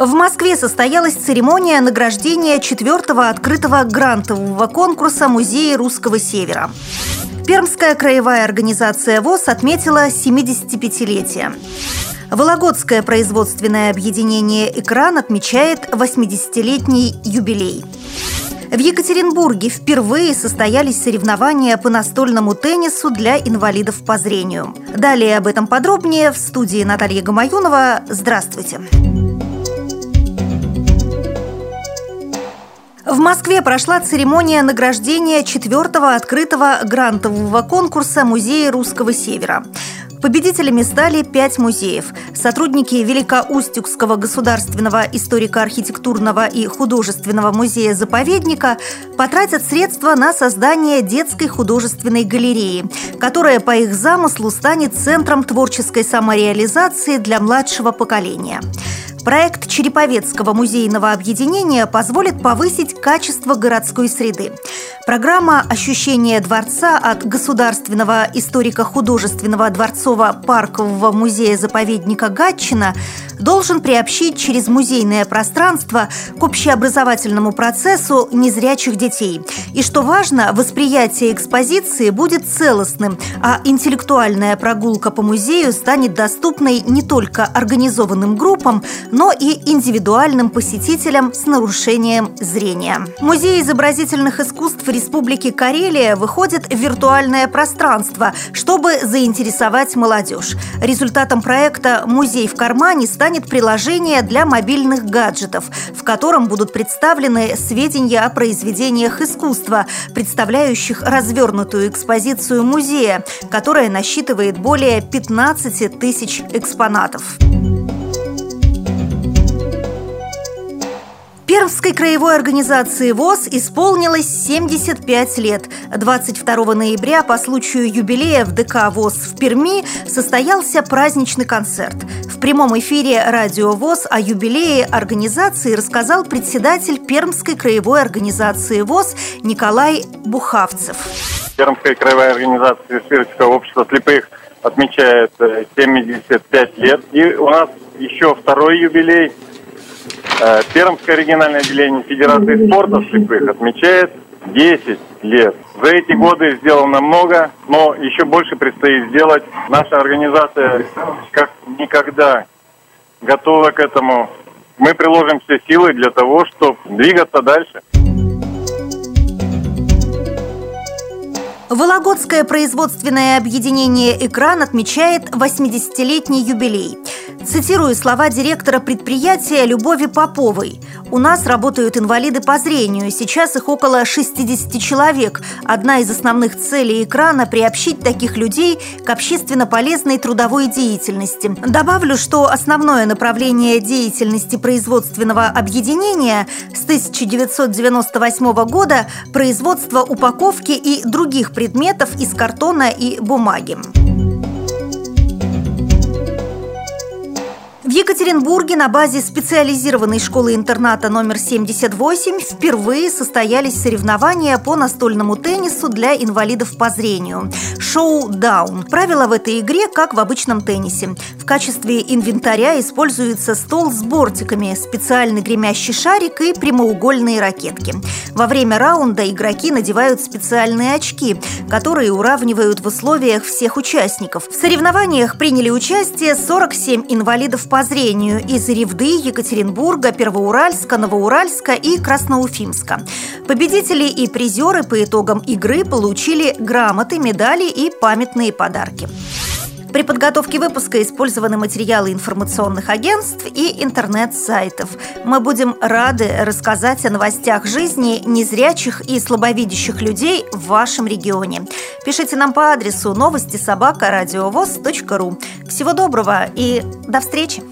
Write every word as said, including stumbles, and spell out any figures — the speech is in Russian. В Москве состоялась церемония награждения четвертого открытого грантового конкурса Музея Русского Севера. Пермская краевая организация ВОС отметила семидесятипятилетие. Вологодское производственное объединение «Экран» отмечает восьмидесятилетний юбилей. В Екатеринбурге впервые состоялись соревнования по настольному теннису для инвалидов по зрению. Далее об этом подробнее в студии Наталья Гамаюнова. Здравствуйте! В Москве прошла церемония награждения четвертого открытого грантового конкурса Музея Русского Севера. Победителями стали пять музеев. Сотрудники Великоустюгского государственного историко-архитектурного и художественного музея-заповедника потратят средства на создание детской художественной галереи, которая по их замыслу станет центром творческой самореализации для младшего поколения. Проект Череповецкого музейного объединения позволит повысить качество городской среды. Программа «Ощущение дворца» от Государственного историко-художественного дворцово-паркового музея-заповедника «Гатчина» должен приобщить через музейное пространство к общеобразовательному процессу незрячих детей. И, что важно, восприятие экспозиции будет целостным, а интеллектуальная прогулка по музею станет доступной не только организованным группам, но и индивидуальным посетителям с нарушением зрения. Музей изобразительных искусств Республики Карелия выходит в виртуальное пространство, чтобы заинтересовать молодежь. Результатом проекта «Музей в кармане» станет приложение для мобильных гаджетов, в котором будут представлены сведения о произведениях искусства, представляющих развернутую экспозицию музея, которая насчитывает более пятнадцати тысяч экспонатов. Пермской краевой организации ВОС исполнилось семьдесят пять лет. двадцать второго ноября по случаю юбилея в ДК ВОС в Перми состоялся праздничный концерт. В прямом эфире радио ВОС о юбилее организации рассказал председатель Пермской краевой организации ВОС Николай Бухавцев. Пермская краевая организация Республиканского общества слепых отмечает семьдесят пять лет. И у нас еще второй юбилей. Пермское региональное отделение Федерации спорта слепых отмечает десять лет. За эти годы сделано много, но еще больше предстоит сделать. Наша организация как никогда готова к этому. Мы приложим все силы для того, чтобы двигаться дальше. Вологодское производственное объединение «Экран» отмечает восьмидесятилетний юбилей. Цитирую слова директора предприятия Любови Поповой. «У нас работают инвалиды по зрению. Сейчас их около шестидесяти человек. Одна из основных целей «Экрана» – приобщить таких людей к общественно полезной трудовой деятельности. Добавлю, что основное направление деятельности производственного объединения с тысяча девятьсот девяносто восьмого года – производство упаковки и других предметов из картона и бумаги». В Екатеринбурге на базе специализированной школы-интерната номер семьдесят восемь впервые состоялись соревнования по настольному теннису для инвалидов по зрению «Шоу-даун». Правила в этой игре, как в обычном теннисе. В качестве инвентаря используется стол с бортиками, специальный гремящий шарик и прямоугольные ракетки. Во время раунда игроки надевают специальные очки, которые уравнивают в условиях всех участников. В соревнованиях приняли участие сорок семь инвалидов по зрению из Ревды, Екатеринбурга, Первоуральска, Новоуральска и Красноуфимска. Победители и призеры по итогам игры получили грамоты, медали и памятные подарки. При подготовке выпуска использованы материалы информационных агентств и интернет-сайтов. Мы будем рады рассказать о новостях жизни незрячих и слабовидящих людей в вашем регионе. Пишите нам по адресу новости собака радиовоз точка ру. Всего доброго и до встречи!